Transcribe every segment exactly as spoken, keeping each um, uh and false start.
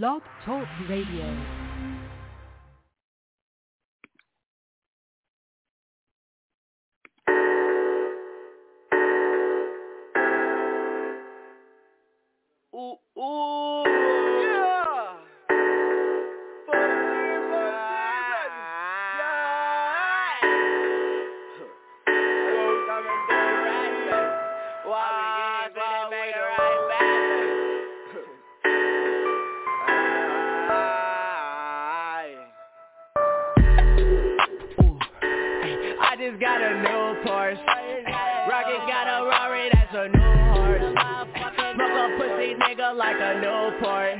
Blog Talk Radio. Play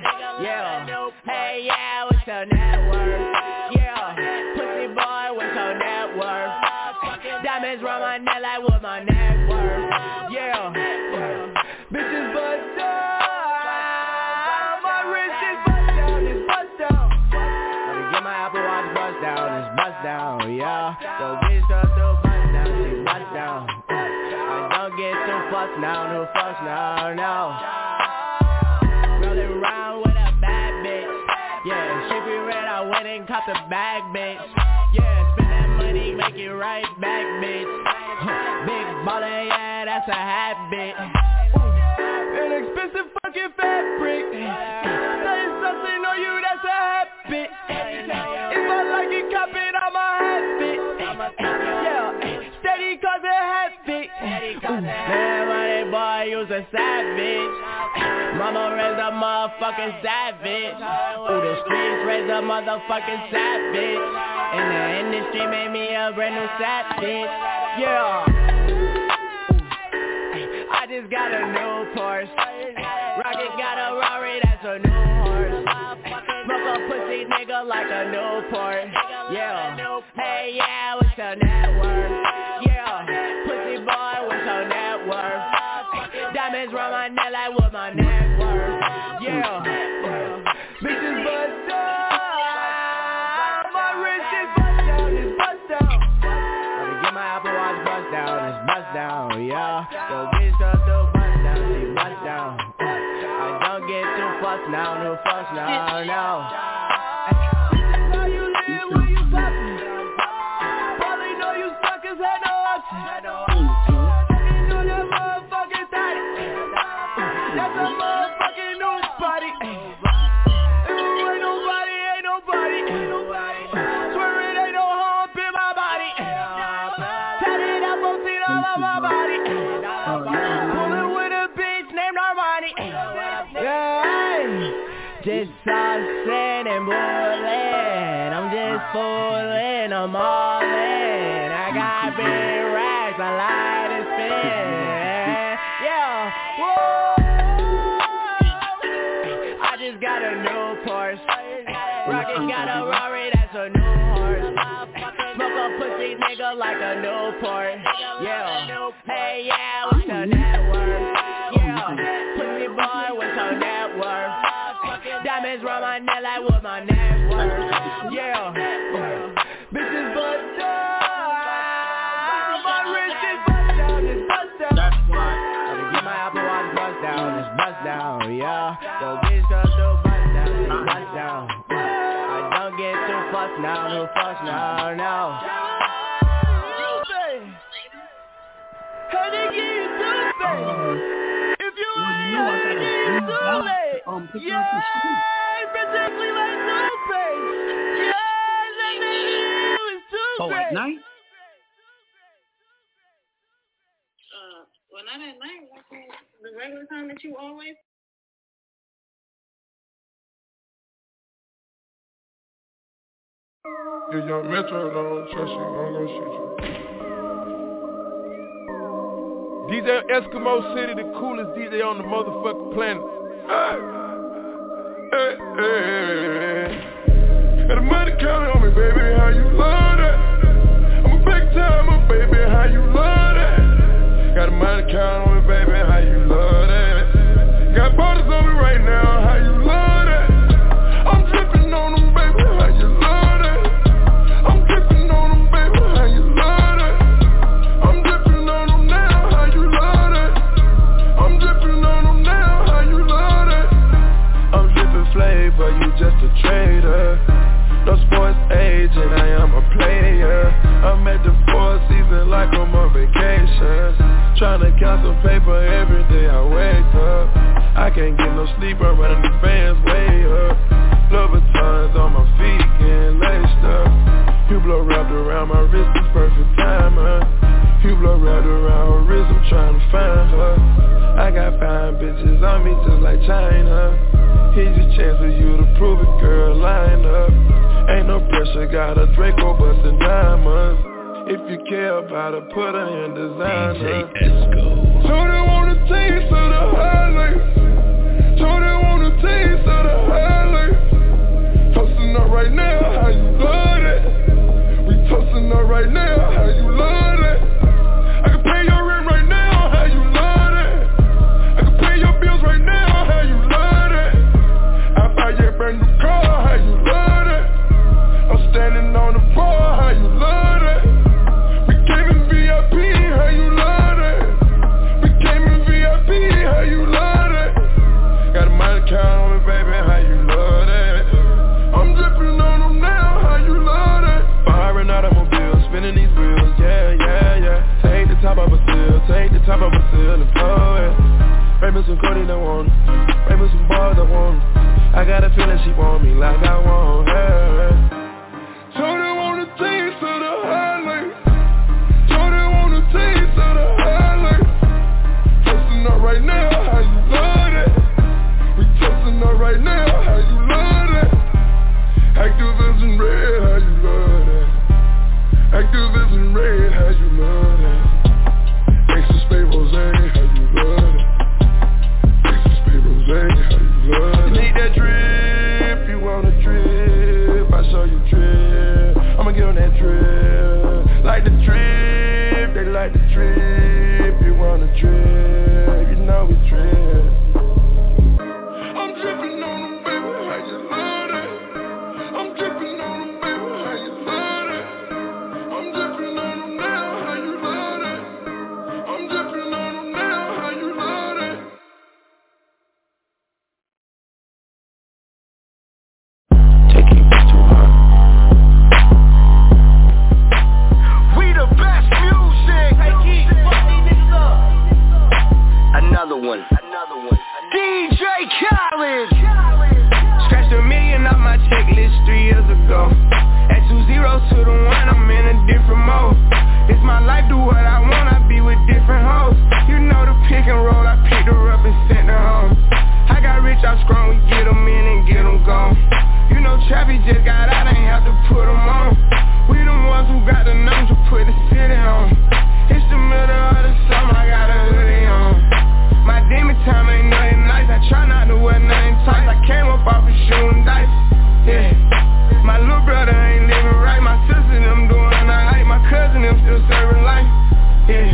play, but you just a traitor. No sports agent, I am a player. I'm at the Four Seasons like I'm on vacation. Tryna count some paper every day I wake up. I can't get no sleep, I'm running the fans way up. Louboutins on my feet, getting laced up. Hublot wrapped around my wrist, it's perfect timer. Hublot wrapped around her wrist, I'm tryna find her. I got fine bitches on me just like China. Here's your chance for you to prove it, girl, line up. Ain't no pressure, got a Draco bustin' diamonds. If you care about her, put her in designer. D J Esco. Told her want a taste of the highlights. Told her want a taste of the highlights. Tossin' up right now, how you love it? We tossin' up right now, how you love it? I can pay your rent right now, how you love it. I can pay your bills right now, how you love it. I buy your brand new car, how you love it. I'm standing on the floor, how you love it. We came in V I P, how you love it. We came in V I P, how you love it. Got a money count on me, baby, how you love it. I'm dripping on them now, how you love it. Firing automobiles, spinning these wheels, yeah, yeah, yeah. Top of a seal, take the top of a seal and blow it. Bring me some codeine, I want it. Bring me some bars, I want it. I got a feeling she want me like I want her. Told her want a taste of the highlights. Told her want a taste of the highlights. Toasting up right now, how you love it. We toasting up right now, how you love it. Activists in red, how you love it. Activists in red, how you love it. Rose, how you love it? Rose, how you love it? You need that drip, you want a drip. I show you drip, I'ma get on that drip. Like the drip, they like the drip. You want a drip, you know we drip. I'm dripping on them, baby, how you love it? I'm dripping on them, baby, how you love it? I'm dripping on them now, how you love it? I'm drippin' on them now, how you love it? Taking it back to her. We the best music. Hey, keep fucking niggas up. Another one. Another one. D J Khaled. Scratched a million off my checklist three years ago. At two zeros to the one, I'm in a different mode. It's my life, do what I want, I be with different hoes. You know the pick and roll, I picked her up and sent her home. I got rich, I'm strong, we get them in and get them gone. You know Trappy just got out, I ain't have to put them on. We the ones who got the numbers to put the city on. It's the middle of the summer, I got a hoodie on. My demon time ain't nothing nice, I try not to wear nothing tight. I came up off of shooting dice, yeah. My little brother ain't living right, my sister them doing alright, my cousin them still serving life, yeah.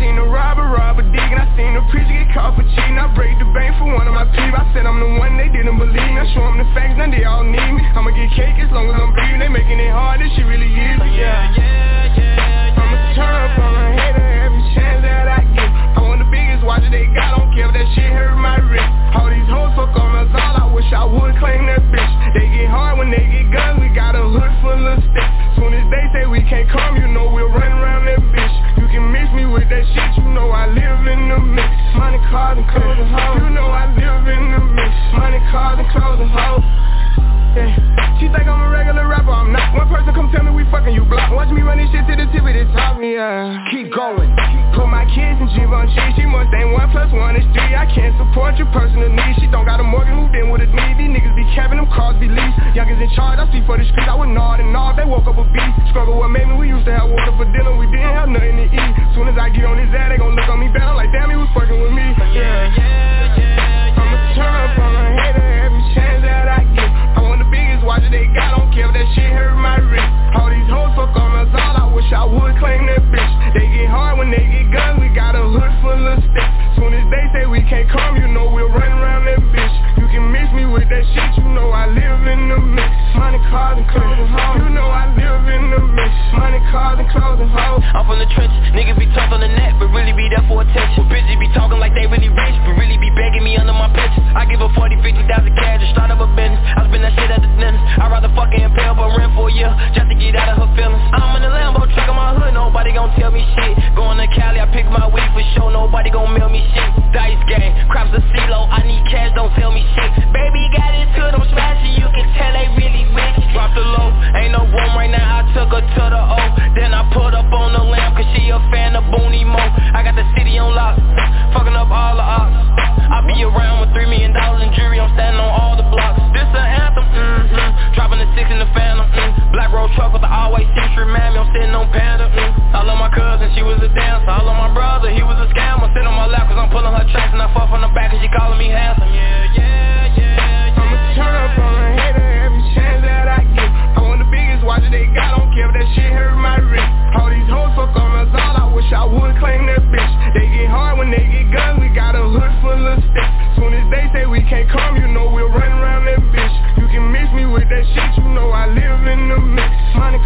Seen the robber rob a dig and I seen the preacher get caught for cheating. I break the bank for one of my peeps. I said I'm the one they didn't believe me. I show them the facts, now they all need me. I'ma get cake as long as I'm breathing. They making it hard, this shit really is, yeah, yeah, yeah, yeah. I'ma turn up on a hater every chance that I get. I want the biggest watch that they got, I don't care if that shit hurt my wrist. All these hoes fuck on us all, I wish I would claim that bitch. They get hard when they get guns, we got a hood full of sticks. Soon as they say we can't come, you know we'll run around that bitch. You can mix me with that shit, you know I live in the mix. Money, cars, and clothes and hoes. You know I live in the mix. Money, cars, and clothes and hoes. Yeah. She think I'm a regular rapper, I'm not. One person come tell me we fucking you block. Watch me run this shit to the tip of the top, yeah. Keep going. Put my kids in Givenchy. She must ain't one plus one is three. I can't support your personal needs. She don't got a mortgage, who been with a need. These niggas be capping them cars, be leased. Youngins in charge, I see for the streets. I would nod and nod, they woke up a beat. Struggle what made me, we used to have water for dinner. We didn't have nothing to eat. Soon as I get on this ad, they gon' look on me bad. I'm like, damn, he was fucking with me. Yeah, yeah, yeah, yeah. I'ma turn up on a hater every chance that I get. I want the biggest watch that they got, I don't care if that shit hurt my wrist. All these hoes fuck on us all, I wish I would claim that bitch. They get hard when they get guns, we got a hood full of sticks. Soon as they say we can't come, you know we'll run around that bitch. You can mix me with that shit, you know I live in the mix. Money, cars, and clothes and hoes. You know I live in the mix. Money, cars, and clothes and hoes. I'm from the trenches, niggas be tough on the net, but really be there for attention. Bitches be talking like they really rich, but really be begging me under my pitch. I give a forty, fifty thousand cash to start up a business.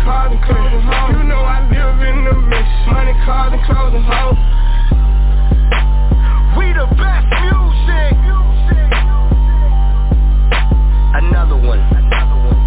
cars and clothes and hoes. You know I live in the mix. Money, cars and clothes and hoes. We the best music. Another one. Another one.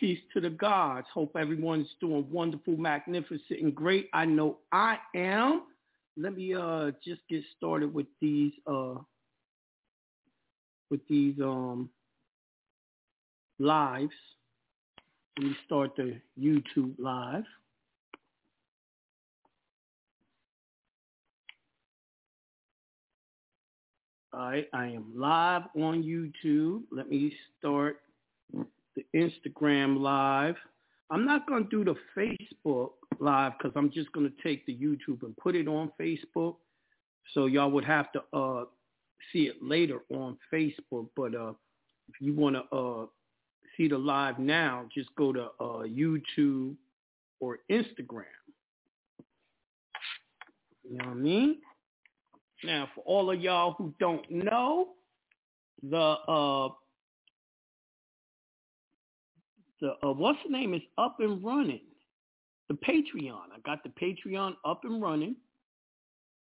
Peace to the gods. Hope everyone's doing wonderful, magnificent, and great. I know I am. Let me uh just get started with these uh with these um lives. Let me start the YouTube live. All right, I am live on YouTube. Let me start the Instagram live. I'm not going to do the Facebook live because I'm just going to take the YouTube and put it on Facebook. So y'all would have to uh, see it later on Facebook. But uh, if you want to uh, see the live now, just go to uh, YouTube or Instagram. You know what I mean? Now, for all of y'all who don't know, the... Uh, The uh, what's the name is up and running. The Patreon. I got the Patreon up and running.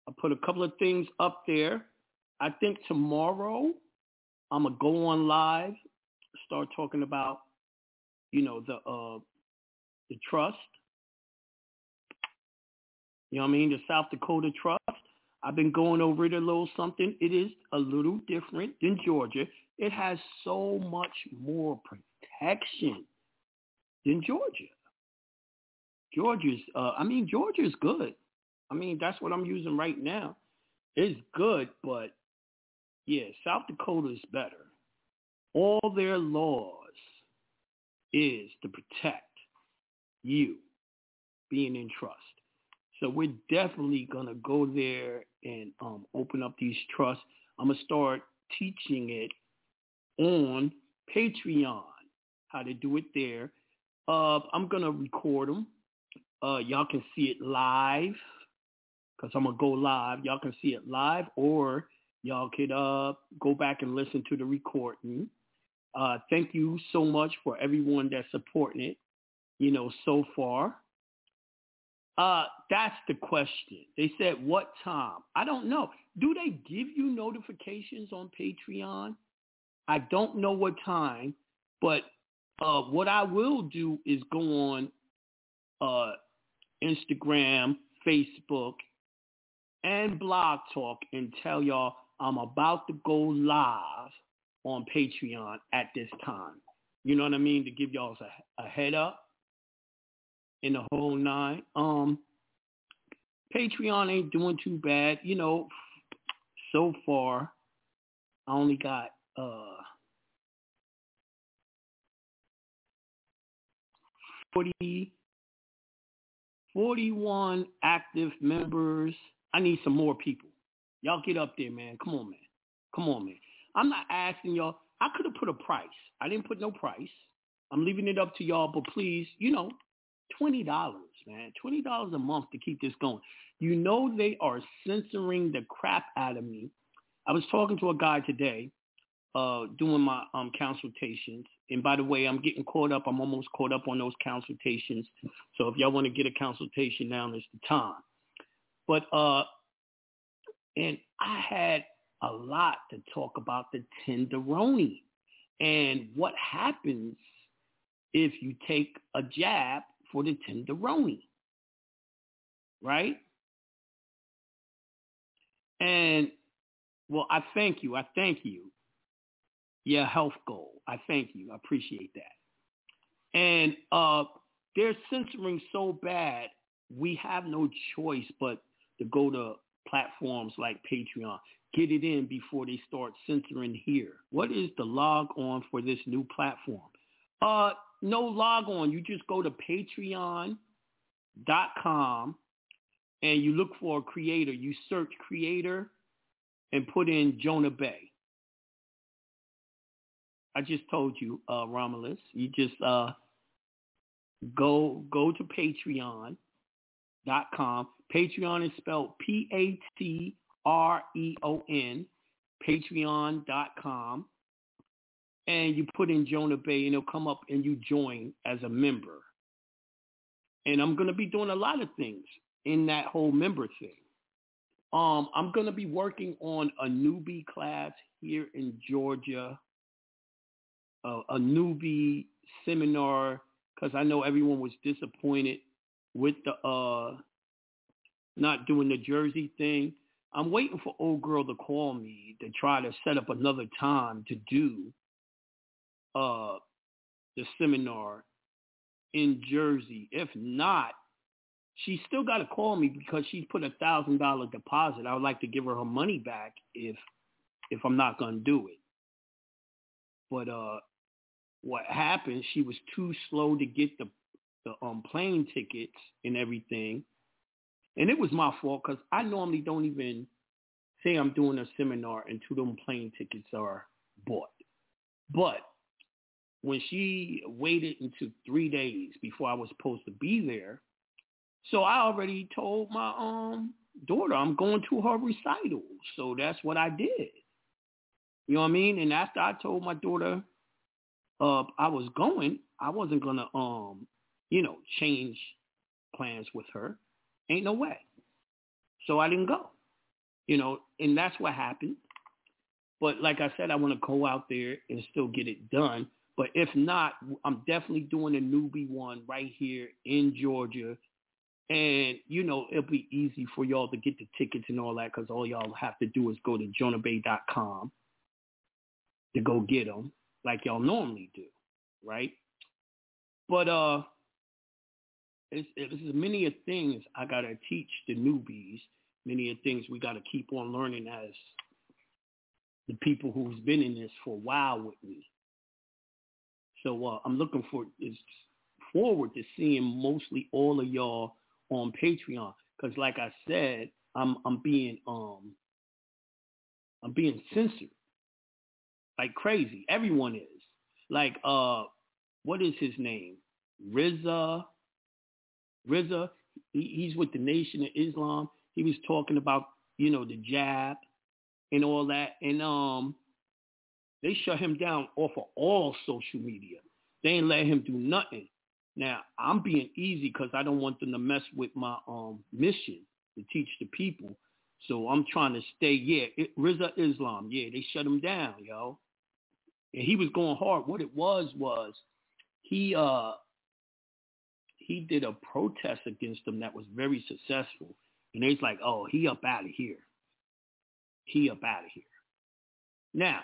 I put a couple of things up there. I think tomorrow I'm gonna go on live, start talking about, you know, the uh, the trust. You know what I mean? The South Dakota Trust. I've been going over it a little something. It is a little different than Georgia. It has so much more protection than Georgia. Georgia's, uh, I mean, Georgia's good. I mean, that's what I'm using right now. It's good, but yeah, South Dakota is better. all their laws is to protect you being in trust. So we're definitely going to go there and um, open up these trusts. I'm going to start teaching it on Patreon, how to do it there. Uh, I'm going to record them. Uh, y'all can see it live because I'm going to go live. Y'all can see it live, or y'all could uh, go back and listen to the recording. Uh, thank you so much for everyone that's supporting it, you know, so far. Uh, that's the question. They said, what time? I don't know. Do they give you notifications on Patreon? I don't know what time, but uh, what I will do is go on uh, Instagram, Facebook, and Blog Talk and tell y'all I'm about to go live on Patreon at this time. You know what I mean? To give y'all a, a head up in the whole nine. Um, Patreon ain't doing too bad. You know, so far, I only got... Uh, forty, forty-one active members. I need some more people. Y'all get up there, man. Come on, man. Come on, man. I'm not asking y'all. I could have put a price. I didn't put no price. I'm leaving it up to y'all, but please, you know, twenty dollars, man. twenty dollars a month to keep this going. You know they are censoring the crap out of me. I was talking to a guy today. Uh, doing my um, consultations. And by the way, I'm getting caught up. I'm almost caught up on those consultations. So if y'all want to get a consultation, now is the time. But, uh, and I had a lot to talk about the tenderoni and what happens if you take a jab for the tenderoni, right? And, well, I thank you. I thank you. Your health goal. I thank you. I appreciate that. And uh, they're censoring so bad, we have no choice but to go to platforms like Patreon. Get it in before they start censoring here. What is the log on for this new platform? Uh, no log on. You just go to patreon dot com and you look for a creator. You search creator and put in Jonah Bey. I just told you, uh, Romulus, you just uh, go go to patreon dot com. Patreon is spelled P A T R E O N, patreon dot com. And you put in Jonah Bey, and it'll come up, and you join as a member. And I'm going to be doing a lot of things in that whole member thing. Um, I'm going to be working on a newbie class here in Georgia. Uh, a newbie seminar, because I know everyone was disappointed with the uh, not doing the Jersey thing. I'm waiting for old girl to call me to try to set up another time to do uh, the seminar in Jersey. If not, she's still got to call me because she's put a one thousand dollars deposit. I would like to give her her money back if if I'm not going to do it. But uh. What happened, she was too slow to get the, the um, plane tickets and everything. And it was my fault because I normally don't even say I'm doing a seminar until them plane tickets are bought. But when she waited until three days before I was supposed to be there, so I already told my um daughter I'm going to her recital. So that's what I did. You know what I mean? And after I told my daughter, Uh, I was going, I wasn't going to, um, you know, change plans with her. Ain't no way. So I didn't go, you know, and that's what happened. But like I said, I want to go out there and still get it done. But if not, I'm definitely doing a newbie one right here in Georgia. And, you know, it'll be easy for y'all to get the tickets and all that because all y'all have to do is go to jonah bey dot com to go get them, like y'all normally do, right? But uh, it's, it's many of things I got to teach the newbies, many of things we got to keep on learning as the people who's been in this for a while with me. So uh, I'm looking for is forward to seeing mostly all of y'all on Patreon, because like I said, I'm I'm being um I'm being censored like crazy. Everyone is like uh what is his name? Riza Riza. He, he's with the Nation of Islam. He was talking about, you know, the jab and all that, and um they shut him down off of all social media. They ain't let him do nothing. Now, I'm being easy because I don't want them to mess with my um, mission to teach the people. So I'm trying to stay, yeah, it, Riza Islam, yeah, they shut him down, yo. And he was going hard. What it was was he uh, he did a protest against them that was very successful. And they's like, oh, he up out of here. He up out of here. Now,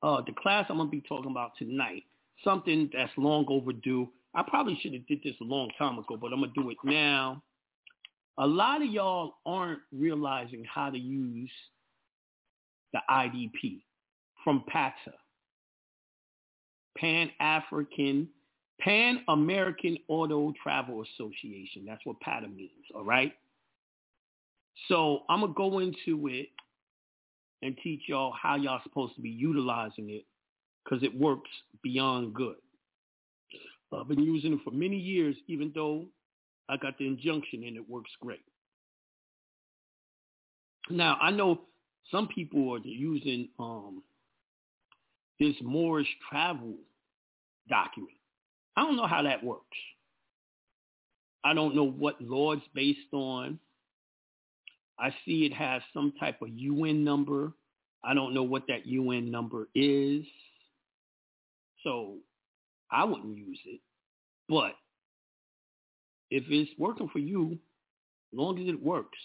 uh, the class I'm going to be talking about tonight, something that's long overdue. I probably should have did this a long time ago, but I'm going to do it now. A lot of y'all aren't realizing how to use the I D P from PATA, Pan African Pan American Auto Travel Association. That's what PATA means, all right? So I'm going to go into it and teach y'all how y'all supposed to be utilizing it, because it works beyond good. I've been using it for many years, even though I got the injunction and it works great. Now, I know some people are using um, this Moorish travel document. I don't know how that works. I don't know what law it's based on. I see it has some type of U N number. I don't know what that U N number is. So I wouldn't use it, but if it's working for you, as long as it works.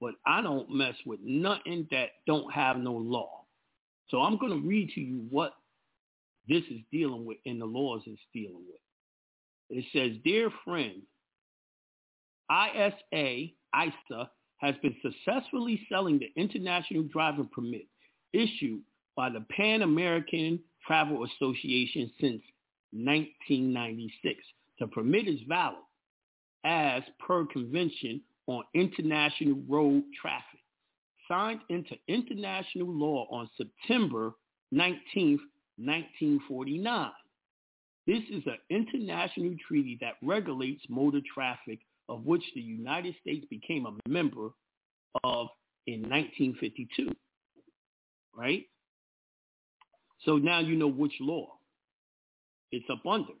But I don't mess with nothing that don't have no law. So I'm going to read to you what this is dealing with and the laws it's dealing with. It says, dear friend, I S A, I S A has been successfully selling the international driving permit issued by the Pan American Travel Association since nineteen ninety-six. The permit is valid as per Convention on International Road Traffic, signed into international law on September nineteenth, nineteen forty-nine. This is an international treaty that regulates motor traffic, of which the United States became a member of in nineteen fifty-two, right? So now you know which law it's up under.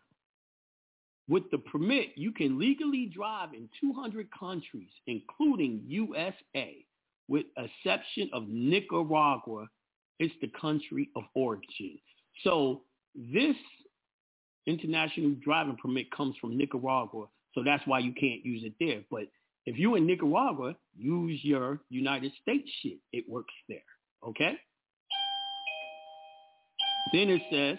With the permit, you can legally drive in two hundred countries, including U S A, with exception of Nicaragua. It's the country of origin. So this international driving permit comes from Nicaragua, so that's why you can't use it there. But if you're in Nicaragua, use your United States shit. It works there, okay? Then it says,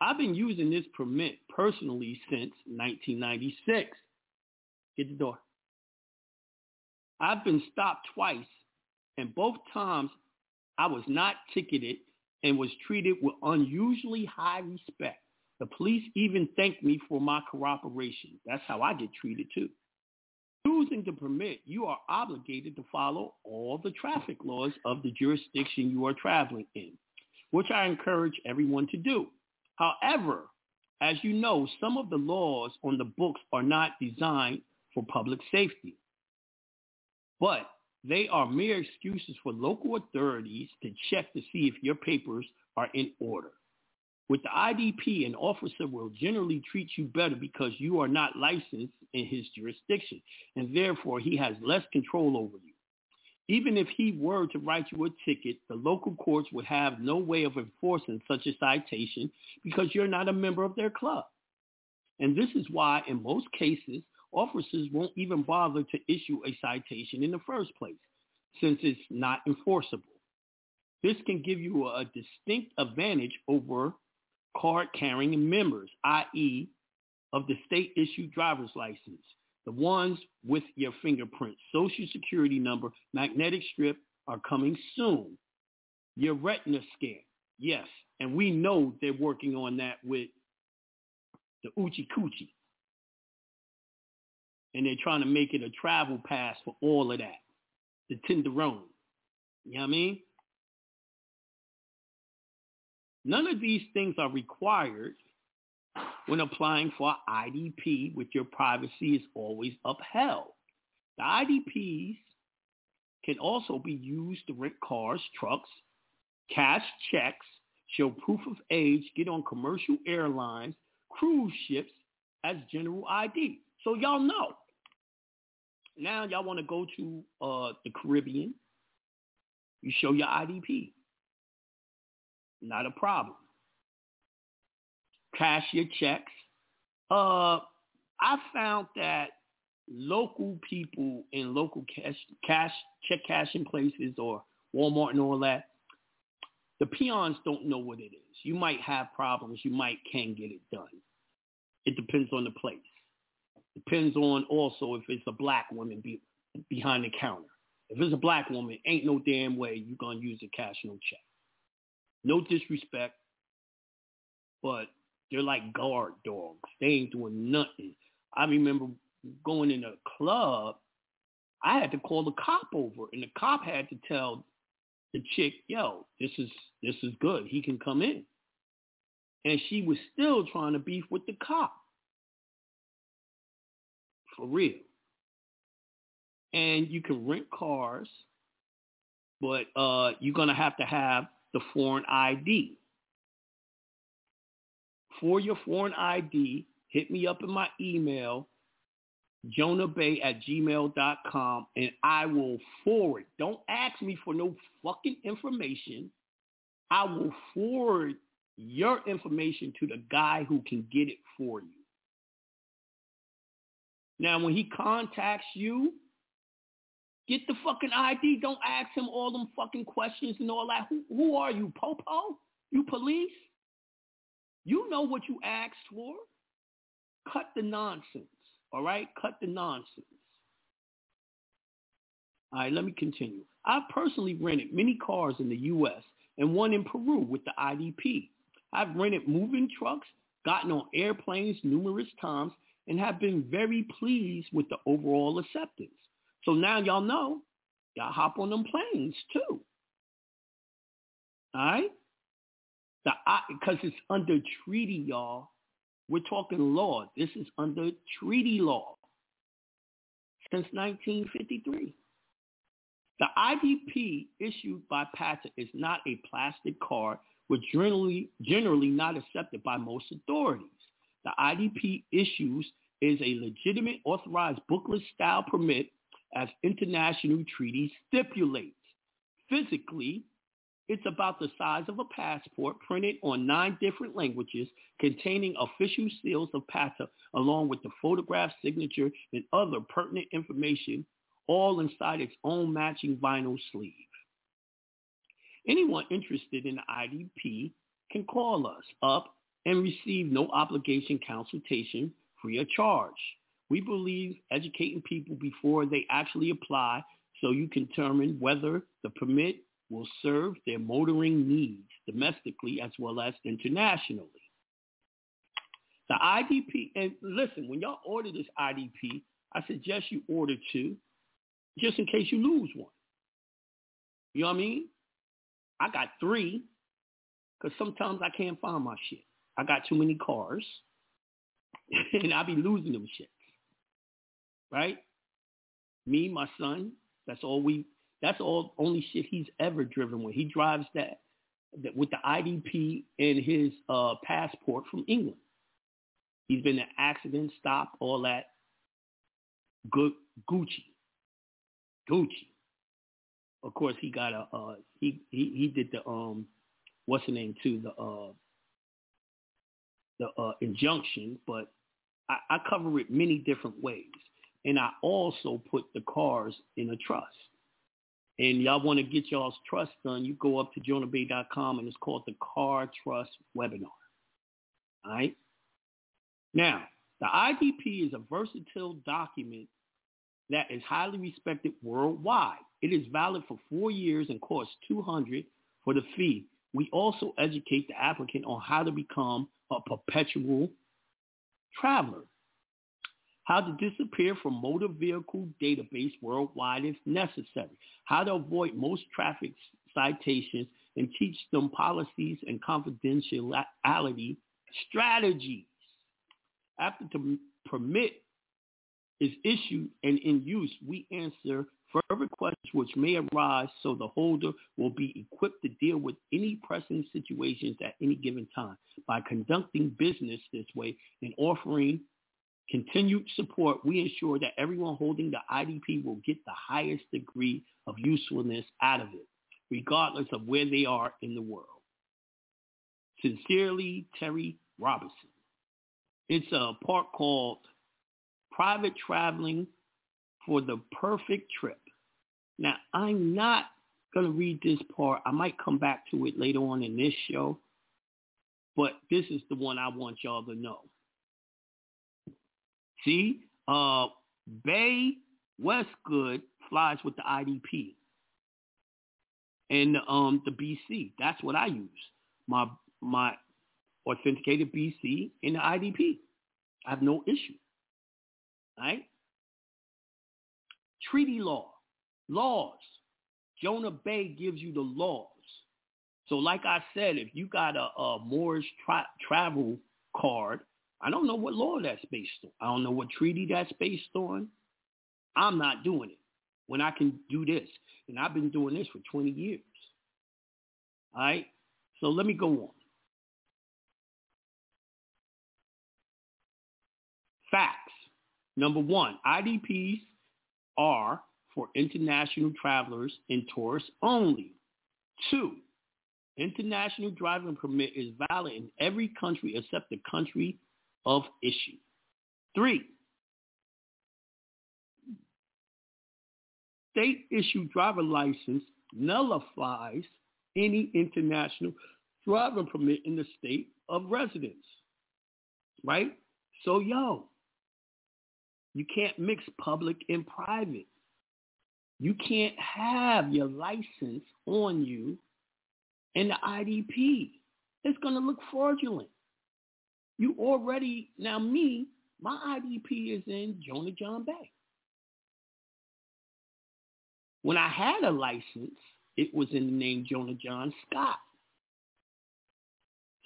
I've been using this permit personally since nineteen ninety-six. Get the door. I've been stopped twice, and both times I was not ticketed and was treated with unusually high respect. The police even thanked me for my cooperation. That's how I get treated too. Using the permit, you are obligated to follow all the traffic laws of the jurisdiction you are traveling in, which I encourage everyone to do. However, as you know, some of the laws on the books are not designed for public safety, but they are mere excuses for local authorities to check to see if your papers are in order. With the I D P, an officer will generally treat you better because you are not licensed in his jurisdiction, and therefore he has less control over you. Even if he were to write you a ticket, the local courts would have no way of enforcing such a citation because you're not a member of their club. And this is why, in most cases, officers won't even bother to issue a citation in the first place, since it's not enforceable. This can give you a distinct advantage over card-carrying members, that is of the state-issued driver's license. The ones with your fingerprints, social security number, magnetic strip are coming soon. Your retina scan, yes, And we know they're working on that with the Oochie Coochie. And they're trying to make it a travel pass for all of that. The Tenderone. You know what I mean? None of these things are required when applying for I D P, which your privacy is always upheld. The I D Ps can also be used to rent cars, trucks, cash checks, show proof of age, get on commercial airlines, cruise ships as general I D. So y'all know. Now y'all want to go to uh, the Caribbean. You show your I D P. Not a problem. Cash your checks. Uh, I found that local people in local cash, cash check cashing places or Walmart and all that, the peons don't know what it is. You might have problems. You might can get it done. It depends on the place. Depends on also if it's a black woman be, behind the counter. If it's a black woman, ain't no damn way you're going to use a cash no check. No disrespect, but they're like guard dogs. They ain't doing nothing. I remember going in a club, I had to call the cop over, and the cop had to tell the chick, yo, this is this is good. He can come in. And she was still trying to beef with the cop. For real. And you can rent cars, but uh, you're going to have to have the foreign I D. For your foreign I D, hit me up in my email, jonah bey at gmail dot com, and I will forward. Don't ask me for no fucking information. I will forward your information to the guy who can get it for you. Now, when he contacts you, get the fucking I D. Don't ask him all them fucking questions and all that. Who, who are you, Popo? You police? You know what you asked for. Cut the nonsense. All right? Cut the nonsense. All right, let me continue. I personally rented many cars in the U S and one in Peru with the I D P. I've rented moving trucks, gotten on airplanes numerous times, and have been very pleased with the overall acceptance. So now y'all know, y'all hop on them planes too. All right? Because it's under treaty, y'all. We're talking law. This is under treaty law since nineteen fifty-three. The I D P issued by PATA is not a plastic card, but generally, generally not accepted by most authorities. The I D P issues is a legitimate authorized booklet-style permit as international treaty stipulates. Physically, it's about the size of a passport printed on nine different languages containing official seals of PATA along with the photograph, signature, and other pertinent information, all inside its own matching vinyl sleeve. Anyone interested in the I D P can call us up and receive no obligation consultation free of charge. We believe educating people before they actually apply so you can determine whether the permit will serve their motoring needs domestically as well as internationally. The I D P, and listen, when y'all order this I D P, I suggest you order two just in case you lose one. You know what I mean? I got three because sometimes I can't find my shit. I got too many cars, and I be losing them shits, right? Me, my son, that's all we, that's all, only shit he's ever driven when he drives that, that with the I D P and his uh, passport from England. He's been in an accident, stop, all that. Good, Gucci, Gucci. Of course, he got a, uh, he, he, he did the, um, what's the name too, the, uh, the uh, injunction, but I, I cover it many different ways. And I also put the cars in a trust. And y'all want to get y'all's trust done, you go up to jonah bey dot com, and it's called the Car Trust Webinar. All right? Now, the I D P is a versatile document that is highly respected worldwide. It is valid for four years and costs two hundred dollars for the fee. we also educate the applicant on how to become a perpetual traveler, how to disappear from motor vehicle database worldwide if necessary, how to avoid most traffic citations, and teach them policies and confidentiality strategies. After the permit is issued and in use, we answer further questions which may arise so the holder will be equipped to deal with any pressing situations at any given time. By conducting business this way and offering continued support, we ensure that everyone holding the I D P will get the highest degree of usefulness out of it, regardless of where they are in the world. Sincerely, Terry Robinson. It's a part called Private Traveling for the Perfect Trip. Now, I'm not going to read this part. I might come back to it later on in this show, but this is the one I want y'all to know. See, uh, Bay Westgood flies with the I D P and um, the B C. That's what I use, my my authenticated B C and the I D P. I have no issue. All right? Treaty law, laws. Jonah Bey gives you the laws. So like I said, if you got a, a Moorish tra- travel card, I don't know what law that's based on. I don't know what treaty that's based on. I'm not doing it when I can do this. And I've been doing this for twenty years. All right? So let me go on. Facts. Number one, I D Ps are for international travelers and tourists only. Two, international driving permit is valid in every country except the country of issue. Three, state-issued driver license nullifies any international driving permit in the state of residence. Right? So, yo, you can't mix public and private. You can't have your license on you and the I D P. It's going to look fraudulent. You already, now me, my I D P is in Jonah John Bay. When I had a license, it was in the name Jonah John Scott.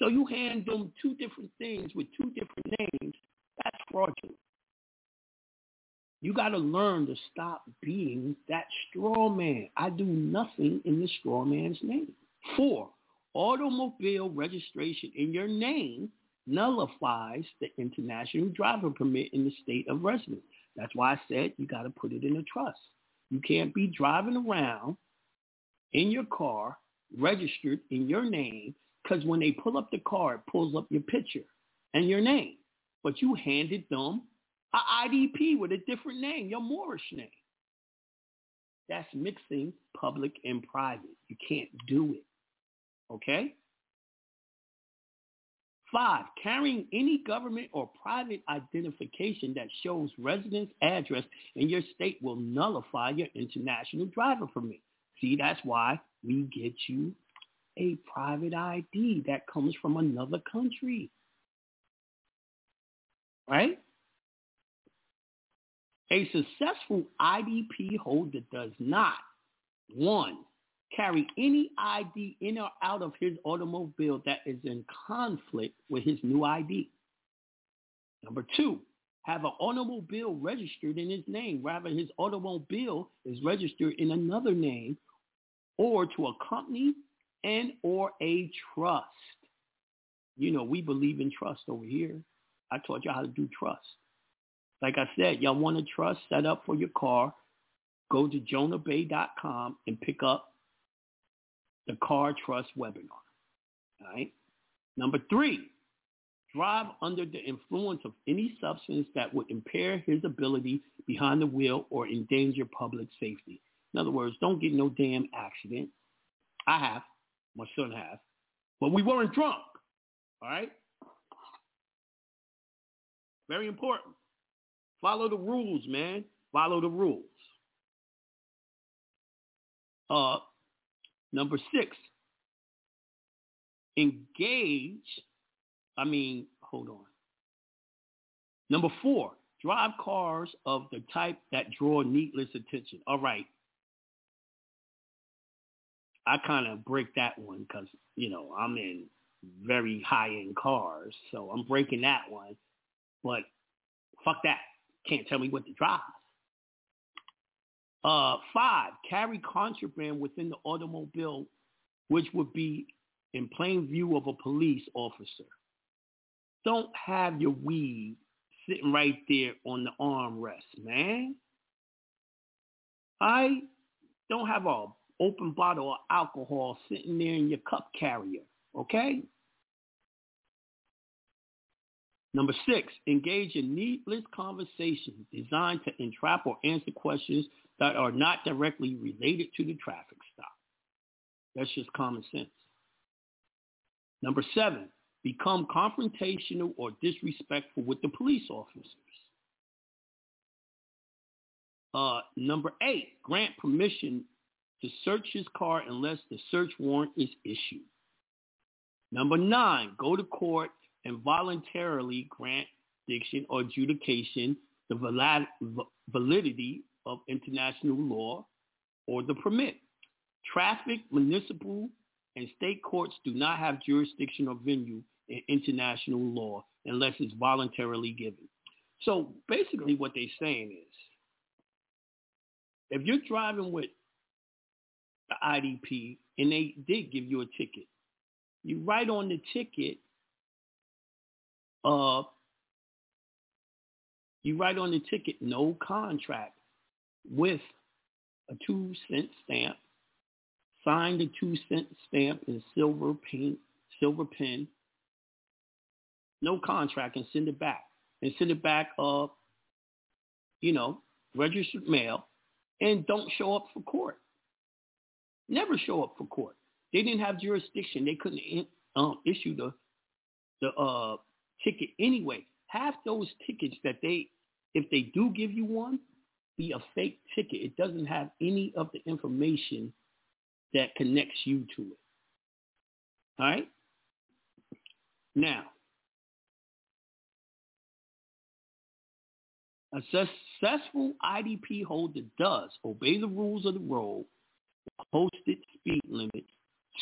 So you hand them two different things with two different names, that's fraudulent. You got to learn to stop being that straw man. I do nothing in the straw man's name. Four, automobile registration in your name nullifies the international driver permit in the state of residence. That's why I said you got to put it in a trust. You can't be driving around in your car registered in your name, because when they pull up the car, it pulls up your picture and your name. But you handed them an I D P with a different name, your Moorish name. That's mixing public and private. You can't do it, okay? Five, carrying any government or private identification that shows residence address in your state will nullify your international driver permit. See, that's why we get you a private I D that comes from another country, right? A successful I D P holder does not, one, carry any I D in or out of his automobile that is in conflict with his new I D. Number two, have an automobile registered in his name. Rather, his automobile is registered in another name or to a company and or a trust. You know, we believe in trust over here. I taught y'all how to do trust. Like I said, y'all want a trust set up for your car, go to jonah bey dot com and pick up the Car Trust webinar. All right? Number three, drive under the influence of any substance that would impair his ability behind the wheel or endanger public safety. In other words, don't get no damn accident. I have. My son has. But we weren't drunk. All right? Very important. Follow the rules, man. Follow the rules. Uh, number six, engage, I mean, hold on. Number four, drive cars of the type that draw needless attention. All right. I kind of break that one because, you know, I'm in very high-end cars, so I'm breaking that one. But fuck that. Can't tell me what to drive. Uh, five, carry contraband within the automobile, which would be in plain view of a police officer. Don't have your weed sitting right there on the armrest, man. I don't have a open bottle of alcohol sitting there in your cup carrier, okay? Number six, engage in needless conversations designed to entrap or answer questions that are not directly related to the traffic stop. That's just common sense. Number seven, become confrontational or disrespectful with the police officers. Uh, number eight, grant permission to search his car unless the search warrant is issued. Number nine, go to court and voluntarily grant jurisdiction or adjudication the valid, validity of international law or the permit. Traffic, municipal, and state courts do not have jurisdiction or venue in international law unless it's voluntarily given. So basically what they're saying is, if you're driving with the I D P and they did give you a ticket, you write on the ticket, uh, you write on the ticket, no contract, with a two-cent stamp, sign the two-cent stamp in silver pen, silver pen, no contract, and send it back. And send it back, uh, you know, registered mail, and don't show up for court. Never show up for court. They didn't have jurisdiction. They couldn't in, um, issue the the uh, ticket anyway. Half those tickets that they, if they do give you one, be a fake ticket. It doesn't have any of the information that connects you to it. All right? Now, a successful I D P holder does obey the rules of the road, posted speed limit.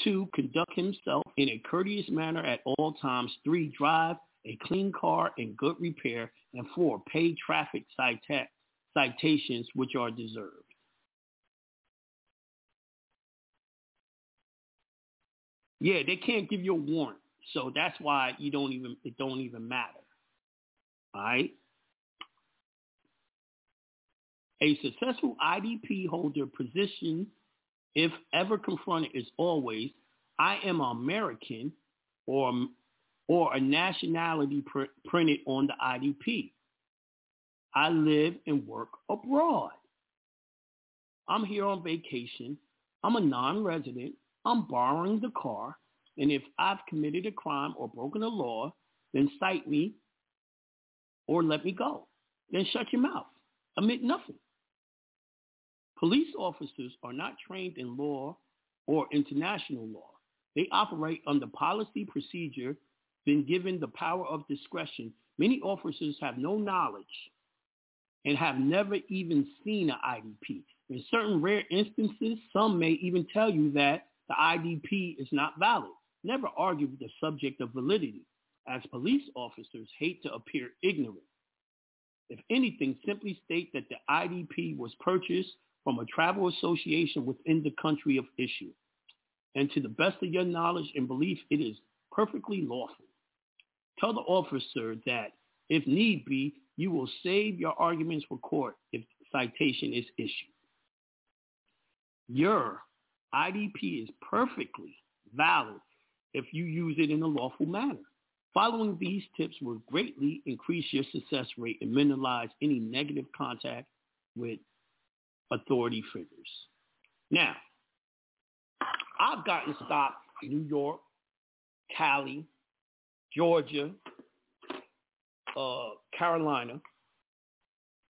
Two, conduct himself in a courteous manner at all times. Three, drive a clean car in good repair. And four, pay traffic cita- citations which are deserved. Yeah, they can't give you a warrant, so that's why you don't even it don't even matter. All right. A successful I D P holder position, if ever confronted, is always, I am American or, or a nationality pr- printed on the I D P. I live and work abroad. I'm here on vacation. I'm a non-resident. I'm borrowing the car. And if I've committed a crime or broken a law, then cite me or let me go. Then shut your mouth. Admit nothing. Police officers are not trained in law or international law. They operate under policy procedure, been given the power of discretion. Many officers have no knowledge and have never even seen an I D P. In certain rare instances, some may even tell you that the I D P is not valid. Never argue with the subject of validity, as police officers hate to appear ignorant. If anything, simply state that the I D P was purchased from a travel association within the country of issue. And to the best of your knowledge and belief, it is perfectly lawful. Tell the officer that, if need be, you will save your arguments for court if citation is issued. Your I D P is perfectly valid if you use it in a lawful manner. Following these tips will greatly increase your success rate and minimize any negative contact with authority figures. Now, I've gotten stopped in New York, Cali, Georgia, uh, Carolina.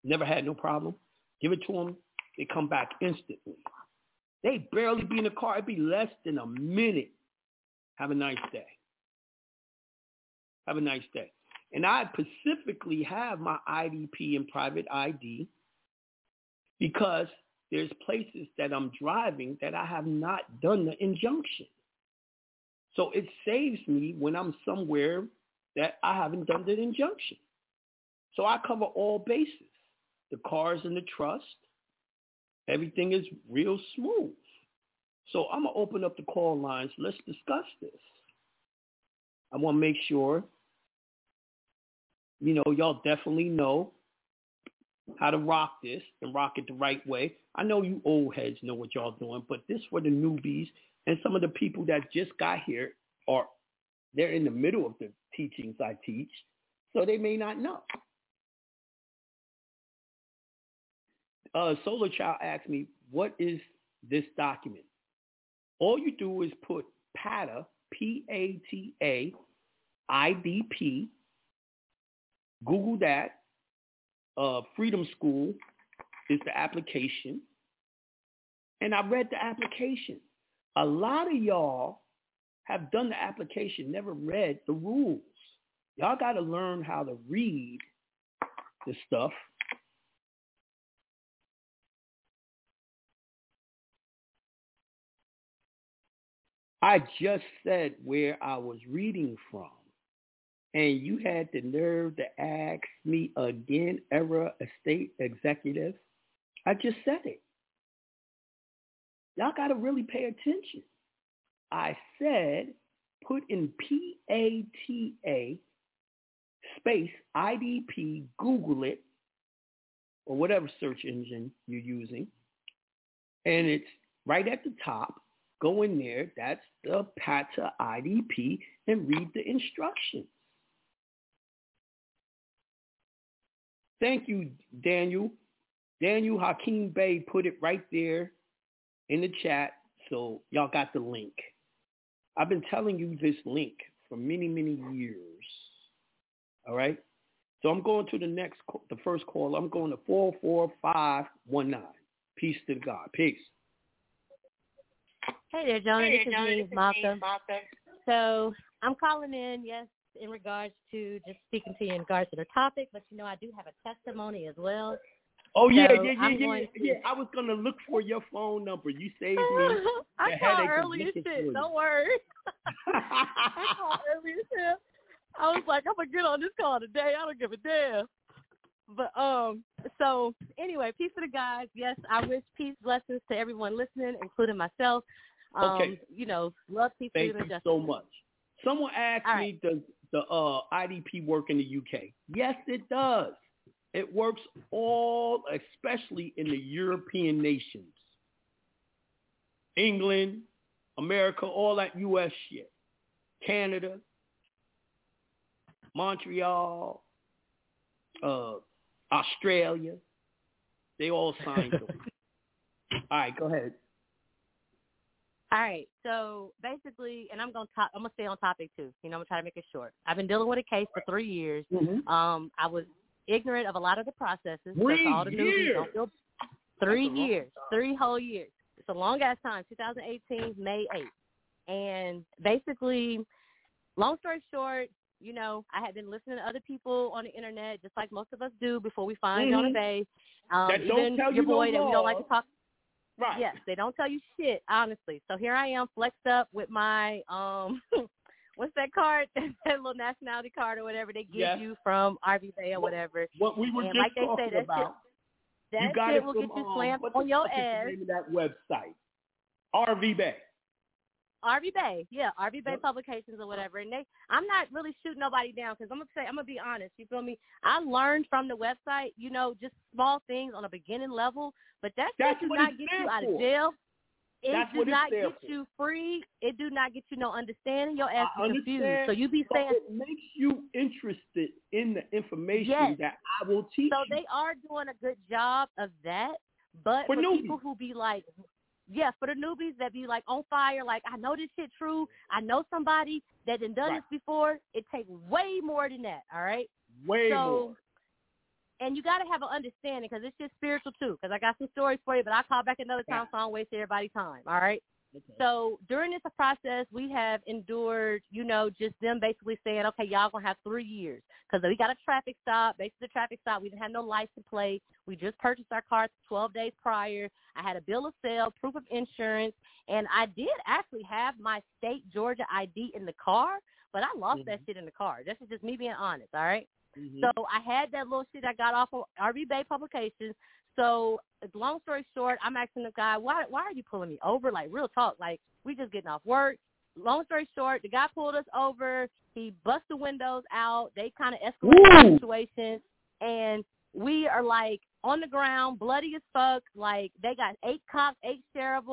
Never had no problem. Give it to them. They come back instantly. They barely be in the car. It'd be less than a minute. Have a nice day. Have a nice day. And I specifically have my I D P and private I D because there's places that I'm driving that I have not done the injunction. So it saves me when I'm somewhere that I haven't done the injunction. So I cover all bases. The car's in the trust. Everything is real smooth. So I'm going to open up the call lines. Let's discuss this. I want to make sure, you know, y'all definitely know how to rock this and rock it the right way. I know you old heads know what y'all doing, but this for the newbies and some of the people that just got here are, they're in the middle of the teachings I teach, so they may not know. Uh, Solar Child asked me, what is this document? All you do is put PATA, P A T A, I D P, Google that. Uh, Freedom School is the application. And I read the application. A lot of y'all have done the application, never read the rules. Y'all got to learn how to read the stuff. I just said where I was reading from, and you had the nerve to ask me again, era estate executive. I just said it. Y'all got to really pay attention. I said, put in P A T A space I D P, Google it, or whatever search engine you're using, and it's right at the top. Go in there, that's the PATA I D P, and read the instructions. Thank you, Daniel. Daniel Hakeem Bey put it right there in the chat, so y'all got the link. I've been telling you this link for many, many years, all right? So I'm going to the next, the first call. I'm going to four four five one nine. Peace to God. Peace. Hey there, Jonah. Hey there, Jonah. This is me, Martha. Martha. So I'm calling in, yes, in regards to just speaking to you in regards to the topic, but you know I do have a testimony as well. Oh, so yeah, yeah, yeah, yeah, to... yeah. I was going to look for your phone number. You saved me. I called early as shit. Don't worry. I called early as shit. I was like, I'm going to get on this call today. I don't give a damn. But um, so anyway, peace to the guys. Yes, I wish peace, blessings to everyone listening, including myself. Um, okay. You know, love, peace, freedom, and justice. Thank you so much. Someone asked All me, right. does the uh, I D P work in the U K? Yes, it does. It works all, especially in the European nations. England, America, all that U S shit. Canada, Montreal, uh, Australia. They all signed them. All right, go ahead. All right, so basically, and I'm gonna talk, I'm gonna stay on topic too. You know, I'm gonna try to make it short. I've been dealing with a case for three years. Mm-hmm. Um, I was ignorant of a lot of the processes. Three all the years. Don't feel, three years. Three whole years. It's a long ass time. twenty eighteen, May eighth, and basically, long story short, you know, I had been listening to other people on the internet, just like most of us do, before we find Jonah mm-hmm. Bey. Um, that don't tell your you boy no that we don't like to talk. Right. Yes, they don't tell you shit, honestly. So here I am flexed up with my, um, what's that card? That little nationality card or whatever they give yes. you from R V Bay or whatever. What, what we were and just like they talking say, that about. Shit, that you got shit it will from, get you slammed um, on your ass. What's the name of that website? R V Bay. R V Bay, yeah, R V Bay yep. Publications or whatever, and they, I'm not really shooting nobody down because I'm gonna say I'm gonna be honest. You feel me? I learned from the website, you know, just small things on a beginning level, but that shit does not get you out of jail. It That's does not get for. you free. It do not get you no understanding. Your ass is confused, so you be saying it makes you interested in the information yes. that I will teach. So you. They are doing a good job of that, but for, for people who be like. Yes, for the newbies that be like on fire, like I know this shit true. I know somebody that done done right. this before. It takes way more than that, all right? Way so, more. And you got to have an understanding because it's just spiritual too. Because I got some stories for you, but I'll call back another time yeah. so I don't waste everybody's time, all right? Okay. So during this process, we have endured, you know, just them basically saying, okay, y'all going to have three years because we got a traffic stop. Basically, the traffic stop, we didn't have no license plate. We just purchased our car twelve days prior. I had a bill of sale, proof of insurance, and I did actually have my state Georgia I D in the car, but I lost mm-hmm. that shit in the car. This is just me being honest, all right? Mm-hmm. So I had that little shit I got off of R V Bay Publications. So long story short, I'm asking the guy, why why are you pulling me over? Like, real talk. Like, we just getting off work. Long story short, the guy pulled us over. He bust the windows out. They kind of escalated the situation. And we are, like, on the ground, bloody as fuck. Like, they got eight cops, eight sheriffs.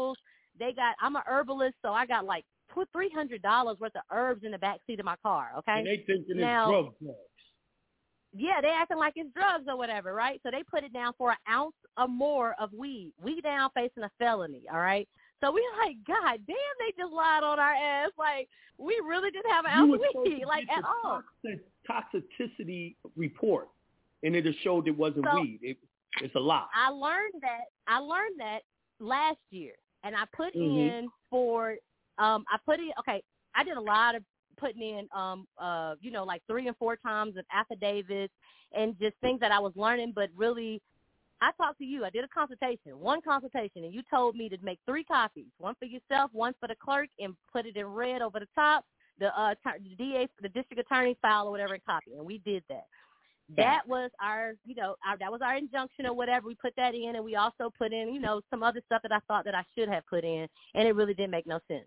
They got – I'm an herbalist, so I got, like, three hundred dollars worth of herbs in the backseat of my car, okay? And they thinking now, it's drugs. Yeah, they acting like it's drugs or whatever, right? So they put it down for an ounce or more of weed. We down facing a felony, all right? So we like, God damn, they just lied on our ass. Like, we really didn't have an ounce of weed, like, at all. Toxicity report, and it just showed it wasn't so weed. It, it's a lie. I learned that. I learned that last year, and I put mm-hmm. in for, um, I put in, okay, I did a lot of putting in, um, uh, you know, like three and four times of affidavits and just things that I was learning. But really, I talked to you. I did a consultation, one consultation, and you told me to make three copies, one for yourself, one for the clerk, and put it in red over the top, the, uh, the D A, the district attorney file or whatever, and copy. And we did that. That was our, you know, our, that was our injunction or whatever. We put that in, and we also put in, you know, some other stuff that I thought that I should have put in, and it really didn't make no sense.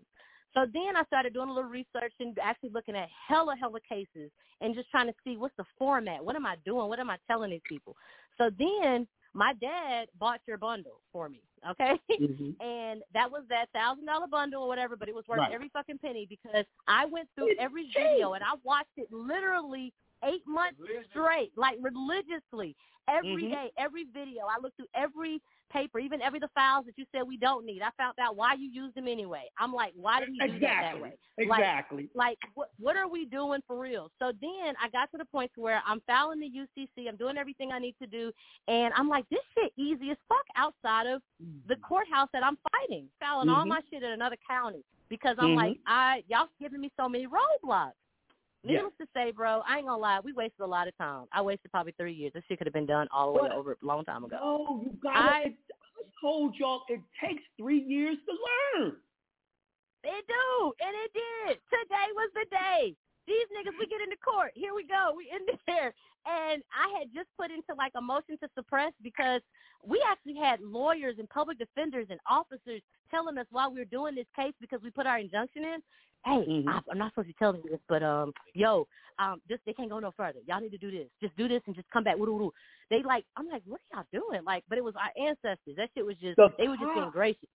So then I started doing a little research and actually looking at hella, hella cases and just trying to see what's the format. What am I doing? What am I telling these people? So then my dad bought your bundle for me, okay? Mm-hmm. And that was that one thousand dollars bundle or whatever, but it was worth right. every fucking penny because I went through it's every changed. video and I watched it literally eight months Religious. straight, like religiously, every mm-hmm. day, every video. I looked through every paper, even every the files that you said we don't need. I found out why you used them anyway. I'm like, why did you exactly. do that that way? Exactly. Like, like what, what are we doing for real? So then I got to the point where I'm filing the U C C. I'm doing everything I need to do. And I'm like, this shit easy as fuck outside of the courthouse that I'm fighting, filing mm-hmm. all my shit in another county because I'm mm-hmm. like, I y'all giving me so many roadblocks. Needless yeah. to say, bro, I ain't gonna lie, we wasted a lot of time. I wasted probably three years. This shit could have been done all the way over a long time ago. Oh, you got I, it. I told y'all it takes three years to learn. It do, and it did. Today was the day. These niggas, we get into court. Here we go. We in there. And I had just put into, like, a motion to suppress because we actually had lawyers and public defenders and officers telling us while we were doing this case because we put our injunction in. Hey, mm-hmm. I, I'm not supposed to be telling you this, but, um, yo, um, this, they can't go no further. Y'all need to do this. Just do this and just come back. Woo-doo-doo. They like, I'm like, what are y'all doing? Like, but it was our ancestors. That shit was just, the they cops, were just being gracious.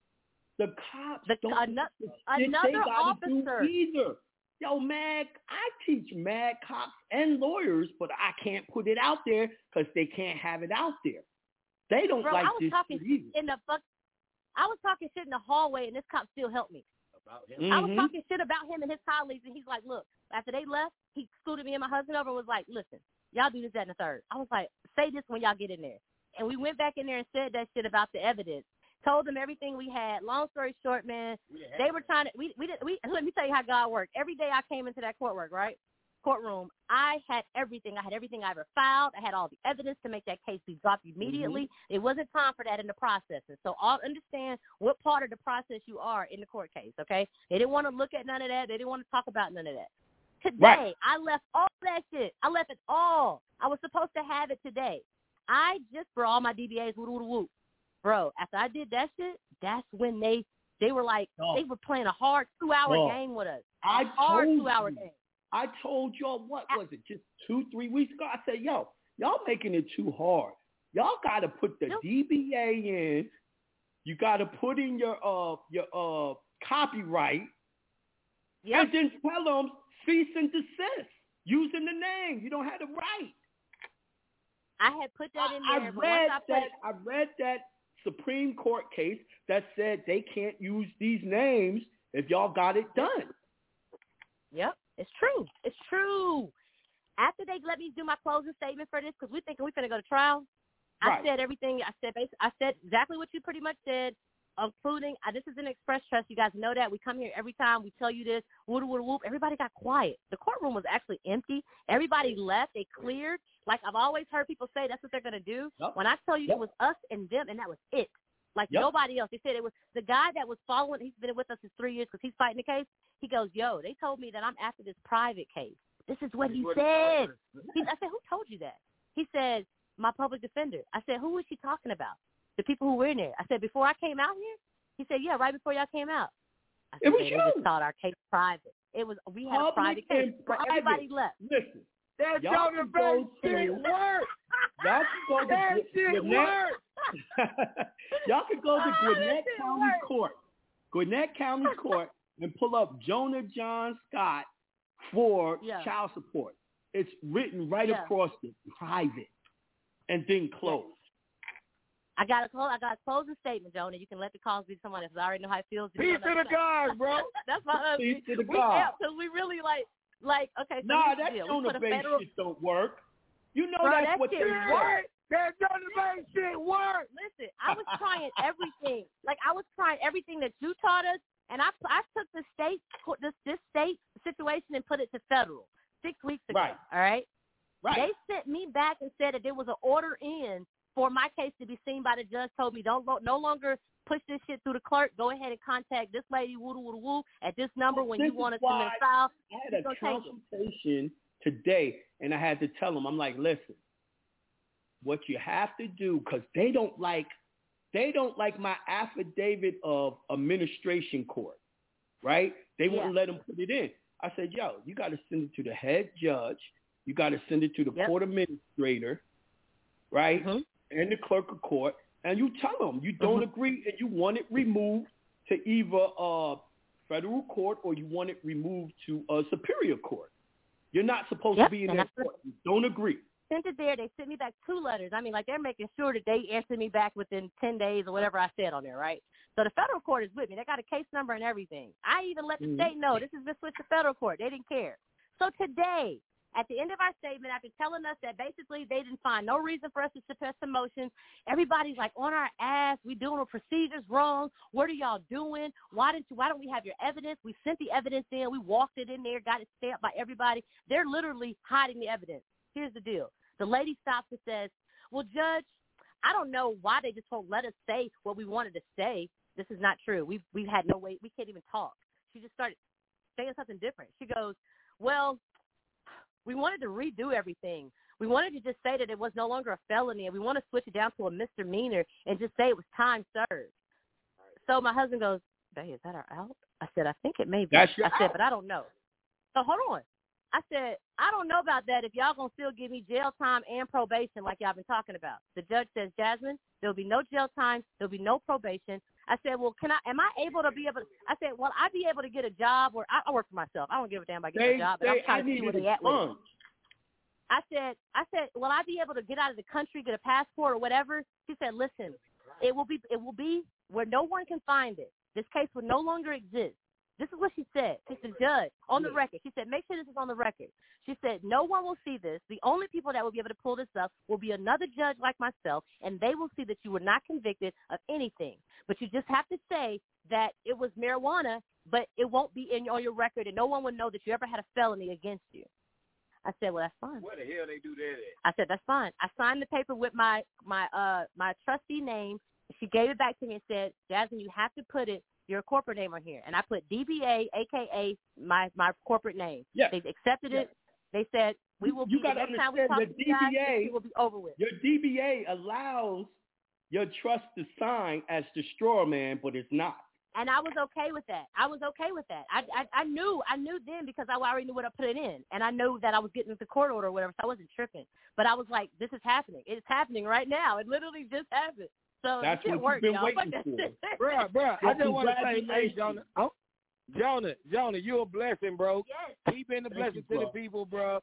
The cops the, don't an- Another officer. Either. Yo, Mag, I teach mad cops and lawyers, but I can't put it out there because they can't have it out there. They don't Bro, like I was this talking shit in the fuck. I was talking shit in the hallway, and this cop still helped me. Mm-hmm. I was talking shit about him and his colleagues, and he's like, look, after they left, he scooted me and my husband over and was like, listen, y'all do this, that, and the third. I was like, say this when y'all get in there. And we went back in there and said that shit about the evidence, told them everything we had. Long story short, man, yeah. they were trying to we, – we, we, let me tell you how God worked. Every day I came into that courtwork, right, courtroom, I had everything. I had everything I ever filed. I had all the evidence to make that case be dropped immediately. Mm-hmm. It wasn't time for that in the processes. So all understand what part of the process you are in the court case, okay? They didn't want to look at none of that. They didn't want to talk about none of that. Today, right. I left all that shit. I left it all. I was supposed to have it today. I just, for all my D B As, woo woo woo. Bro, after I did that shit, that's when they, they were like, oh. they were playing a hard two-hour oh. game with us. I a hard two-hour game. I told y'all, what was it, just two, three weeks ago? I said, yo, y'all making it too hard. Y'all got to put the D B A in. You got to put in your uh your uh copyright. Yep. And then tell them cease and desist using the name. You don't have the right. I had put that in there. I read, I that, I read that Supreme Court case that said they can't use these names if y'all got it done. Yep. It's true. It's true. After they let me do my closing statement for this, because we thinking we're going to go to trial, right. I said everything. I said I said exactly what you pretty much said. including uh, this is an express trust. You guys know that. We come here every time. We tell you this. Whoop, whoop, whoop. Everybody got quiet. The courtroom was actually empty. Everybody left. They cleared. Like I've always heard people say that's what they're going to do. Yep. When I tell you yep. it was us and them, and that was it. Like yep. nobody else. They said it was the guy that was following. He's been with us for three years because he's fighting the case. He goes, yo, they told me that I'm after this private case. This is what he said. He, I said, who told you that? He said, my public defender. I said, who was she talking about? The people who were in there. I said, before I came out here? He said, yeah, right before y'all came out. I said, it was they you. just thought our case private. It was we had public a private case. Private. Everybody left. Listen, that Jonah Bey shit worked. Y'all can go to that shit worked. Y'all can go to oh, Gwinnett County work. Court. Gwinnett County Court and pull up Jonah John Scott for yeah. child support. It's written right yeah. across the private and then closed. I got a close. I got a closing statement, Jonah. You can let the calls be to someone else. I already know how it feels. Peace to the God, bro. That's my husband. Peace to the God. Because we really like, like, okay. So nah, that Jonah Bey federal... shit don't work. You know bro, that's that what they work. That Jonah Bey shit work. Listen, I was trying everything. Like I was trying everything that you taught us. And I, I took the state this this state situation and put it to federal six weeks ago. Right. All right, right. They sent me back and said that there was an order in for my case to be seen by the judge. Told me don't no longer push this shit through the clerk. Go ahead and contact this lady woo woo woo at this number well, when this you want to submit a file. I had a consultation today, and I had to tell them, I'm like, listen, what you have to do because they don't like. They don't like my affidavit of administration court, right? They wouldn't yeah. let them put it in. I said, yo, you got to send it to the head judge. You got to send it to the yep. court administrator, right? Mm-hmm. And the clerk of court. And you tell them you don't mm-hmm. agree and you want it removed to either uh, federal court or you want it removed to a uh, superior court. You're not supposed yep. to be in that court. You don't agree. Sent it there. They sent me back two letters. I mean, like, they're making sure that they answer me back within ten days or whatever I said on there, right? So the federal court is with me. They got a case number and everything. I even let the mm-hmm. state know this has been switched to federal court. They didn't care. So today, at the end of our statement, after telling us that basically they didn't find no reason for us to suppress the motion, everybody's like on our ass. We doing our procedures wrong. What are y'all doing? Why didn't you, why don't we have your evidence? We sent the evidence in. We walked it in there, got it stamped by everybody. They're literally hiding the evidence. Here's the deal. The lady stops and says, well, Judge, I don't know why they just won't let us say what we wanted to say. This is not true. We've, we've had no way. We can't even talk. She just started saying something different. She goes, well, we wanted to redo everything. We wanted to just say that it was no longer a felony, and we want to switch it down to a misdemeanor and just say it was time served. So my husband goes, Bey, is that our out? I said, I think it may be. That's your I out. said, but I don't know. So hold on. I said, I don't know about that if y'all going to still give me jail time and probation like y'all been talking about. The judge says, Jasmine, there'll be no jail time. There'll be no probation. I said, well, can I? am I able to be able to? I said, well, I'd be able to get a job or I, I work for myself. I don't give a damn about getting they, a job. But they, I'm trying I to see where they at with it. I said, I said, will I be able to get out of the country, get a passport or whatever? She said, listen, it will be, it will be where no one can find it. This case will no longer exist. This is what she said. It's the judge on the record. She said, make sure this is on the record. She said, no one will see this. The only people that will be able to pull this up will be another judge like myself, and they will see that you were not convicted of anything. But you just have to say that it was marijuana, but it won't be in on your record, and no one will know that you ever had a felony against you. I said, well, that's fine. Where the hell they do that at? I said, that's fine. I signed the paper with my, my, uh, my trustee name. She gave it back to me and said, Jasmine, you have to put it. Your corporate name on here. And I put D B A, a k a my, my corporate name. Yes. They accepted yes. it. They said, we will you be, every time we talk to you guys, it will be over with. Your D B A allows your trust to sign as the straw man, but it's not. And I was okay with that. I was okay with that. I, I, I knew I knew then because I already knew what I put it in. And I knew that I was getting the court order or whatever, so I wasn't tripping. But I was like, this is happening. It's happening right now. It literally just happened. So that's what work, you've been y'all. waiting for. Bruh, bruh, I just want to say, hey, Jonah, oh, Jonah, Jonah, you a blessing, bro. Yes. Keep being a blessing you, to bro. the people, bro.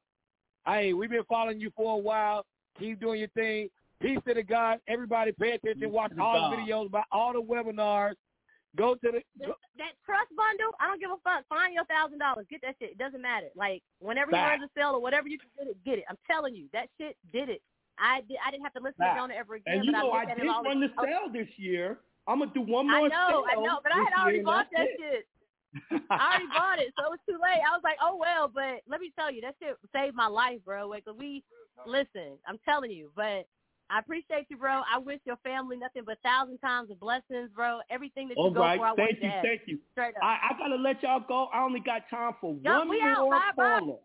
Hey, we've been following you for a while. Keep doing your thing. Peace to the God. Everybody pay attention. Peace watch all God. the videos about all the webinars. Go to the go. That trust bundle, I don't give a fuck. Find your thousand dollars. Get that shit. It doesn't matter. Like, whenever you learn to sell or whatever you can get it, get it. I'm telling you, that shit did it. I, did, I didn't have to listen nah. to Jonah ever again. And you but know, I, I did run the sale this year, I'm going to do one more. I know, I know, but I had already bought that shit. I already bought it, so it was too late. I was like, oh, well, but let me tell you, that shit saved my life, bro. Like, we, listen, I'm telling you, but I appreciate you, bro. I wish your family nothing but thousand times of blessings, bro. Everything that you all go right. for, I thank you, to thank you. Straight up. I, I got to let y'all go. I only got time for Yo, one minute on caller.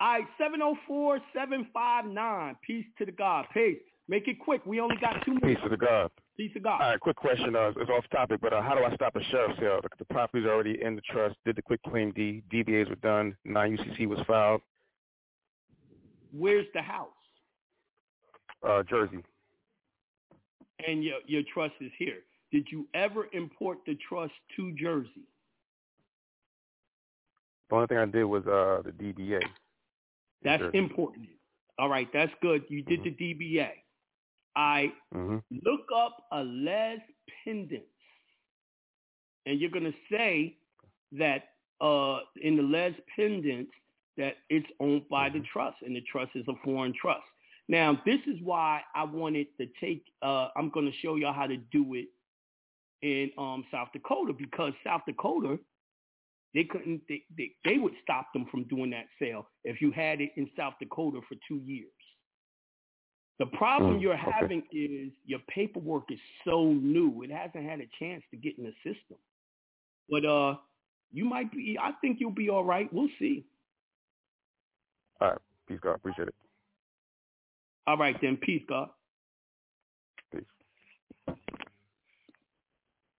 All right, seven oh four, seven five nine. Peace to the God. Peace. Make it quick. We only got two minutes. Peace to the God. Peace to God. All right, quick question. Uh, it's off topic, but uh, how do I stop a sheriff's sale? The property's already in the trust. Did the quick claim deed? D B As were done. nine U C C was filed. Where's the house? Uh, Jersey. And your your trust is here. Did you ever import the trust to Jersey? The only thing I did was uh, the D B A. That's Jersey. Important. All right, that's good. You did mm-hmm. the D B A. I mm-hmm. look up a Les Pendants, and you're going to say that uh, in the Les Pendants that it's owned by mm-hmm. the trust, and the trust is a foreign trust. Now, this is why I wanted to take uh, – I'm going to show y'all how to do it in um, South Dakota, because South Dakota, they couldn't they, – they, they would stop them from doing that sale if you had it in South Dakota for two years. The problem mm, you're okay. having is your paperwork is so new. It hasn't had a chance to get in the system. But uh, you might be – I think you'll be all right. We'll see. All right. Peace, God. Appreciate it. All right, then. Peace, God. Peace.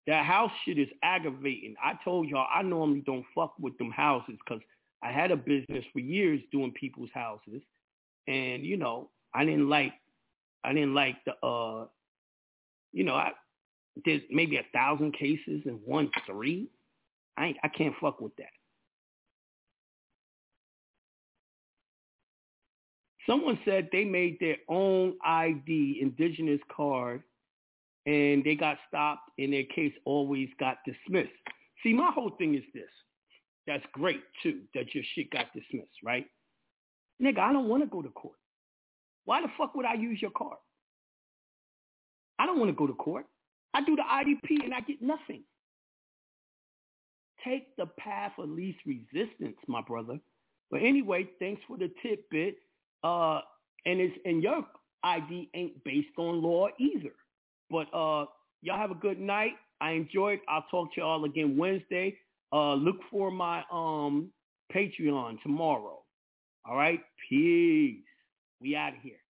That house shit is aggravating. I told y'all I normally don't fuck with them houses because I had a business for years doing people's houses, and you know I didn't like, I didn't like the, uh, you know, I there's maybe a thousand cases and one three. I ain't, I can't fuck with that. Someone said they made their own I D, indigenous card, and they got stopped, and their case always got dismissed. See, my whole thing is this. That's great, too, that your shit got dismissed, right? Nigga, I don't want to go to court. Why the fuck would I use your card? I don't want to go to court. I do the I D P, and I get nothing. Take the path of least resistance, my brother. But anyway, thanks for the tidbit. Uh, and it's and your I D ain't based on law either. But uh, y'all have a good night. I enjoyed. I'll talk to y'all again Wednesday. Uh, look for my um Patreon tomorrow. All right, peace. We out of here.